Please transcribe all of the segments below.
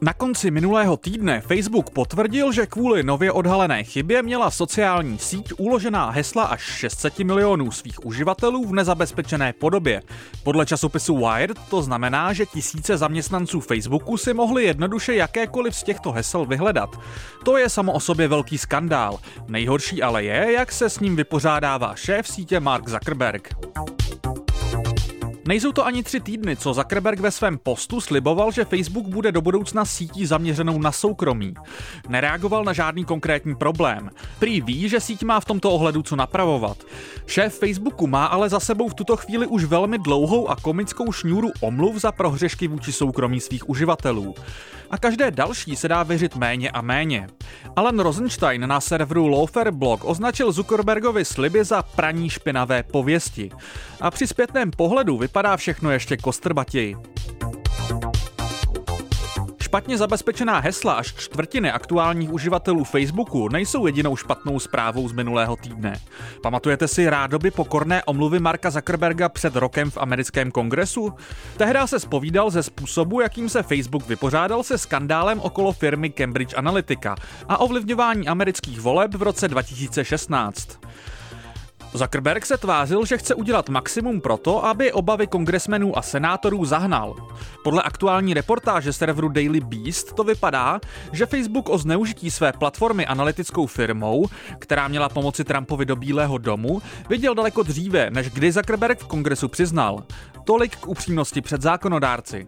Na konci minulého týdne Facebook potvrdil, že kvůli nově odhalené chybě měla sociální síť uložená hesla až 600 milionů svých uživatelů v nezabezpečené podobě. Podle časopisu Wired to znamená, že tisíce zaměstnanců Facebooku si mohli jednoduše jakékoliv z těchto hesel vyhledat. To je samo o sobě velký skandál. Nejhorší ale je, jak se s ním vypořádává šéf sítě Mark Zuckerberg. Nejsou to ani 3 týdny, co Zuckerberg ve svém postu sliboval, že Facebook bude do budoucna sítí zaměřenou na soukromí. Nereagoval na žádný konkrétní problém. Prý ví, že síť má v tomto ohledu co napravovat. Šéf Facebooku má ale za sebou v tuto chvíli už velmi dlouhou a komickou šňůru omluv za prohřešky vůči soukromí svých uživatelů. A každé další se dá věřit méně a méně. Alan Rosenstein na serveru Lawfer Blog označil Zuckerbergovi sliby za praní špinavé pověsti. A při zpětném pohledu vypadá všechno ještě kostrbatěji. Špatně zabezpečená hesla až 1/4 aktuálních uživatelů Facebooku nejsou jedinou špatnou zprávou z minulého týdne. Pamatujete si rádoby pokorné omluvy Marka Zuckerberga před rokem v americkém kongresu? Tehdy se zpovídal ze způsobu, jakým se Facebook vypořádal se skandálem okolo firmy Cambridge Analytica a ovlivňování amerických voleb v roce 2016. Zuckerberg se tvářil, že chce udělat maximum proto, aby obavy kongresmenů a senátorů zahnal. Podle aktuální reportáže serveru Daily Beast to vypadá, že Facebook o zneužití své platformy analytickou firmou, která měla pomoci Trumpovi do Bílého domu, věděl daleko dříve, než kdy Zuckerberg v kongresu přiznal. Tolik k upřímnosti před zákonodárci.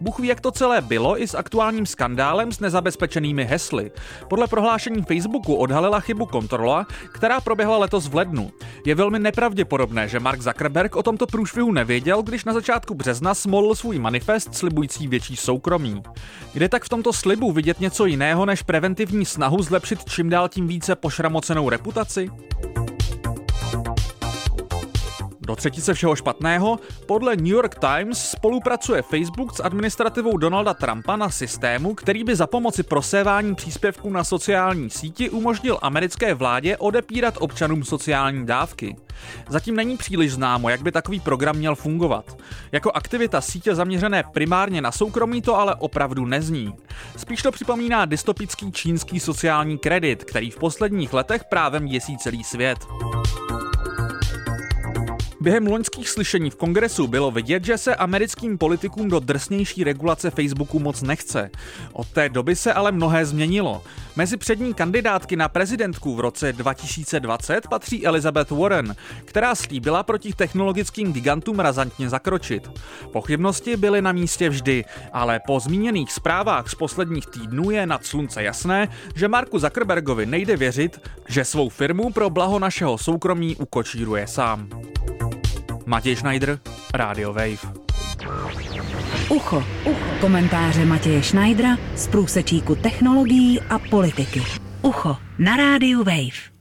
Bůh ví, jak to celé bylo i s aktuálním skandálem s nezabezpečenými hesly. Podle prohlášení Facebooku odhalila chybu kontrola, která proběhla letos v lednu. Je velmi nepravděpodobné, že Mark Zuckerberg o tomto průšvihu nevěděl, když na začátku března smolil svůj manifest slibující větší soukromí. Jde tak v tomto slibu vidět něco jiného než preventivní snahu zlepšit čím dál tím více pošramocenou reputaci? Do třetice všeho špatného, podle New York Times spolupracuje Facebook s administrativou Donalda Trumpa na systému, který by za pomoci prosévání příspěvků na sociální síti umožnil americké vládě odepírat občanům sociální dávky. Zatím není příliš známo, jak by takový program měl fungovat. Jako aktivita sítě zaměřené primárně na soukromí to ale opravdu nezní. Spíš to připomíná dystopický čínský sociální kredit, který v posledních letech právem děsí celý svět. Během loňských slyšení v kongresu bylo vidět, že se americkým politikům do drsnější regulace Facebooku moc nechce. Od té doby se ale mnohé změnilo. Mezi přední kandidátky na prezidentku v roce 2020 patří Elizabeth Warren, která slíbila proti technologickým gigantům razantně zakročit. Pochybnosti byly na místě vždy, ale po zmíněných zprávách z posledních týdnů je nad slunce jasné, že Marku Zuckerbergovi nejde věřit, že svou firmu pro blaho našeho soukromí ukočíruje sám. Matěj Šnajdr, Radio Wave. Ucho. Komentáře Matěje Šnajdra z průsečíku technologií a politiky. Ucho na rádiu Wave.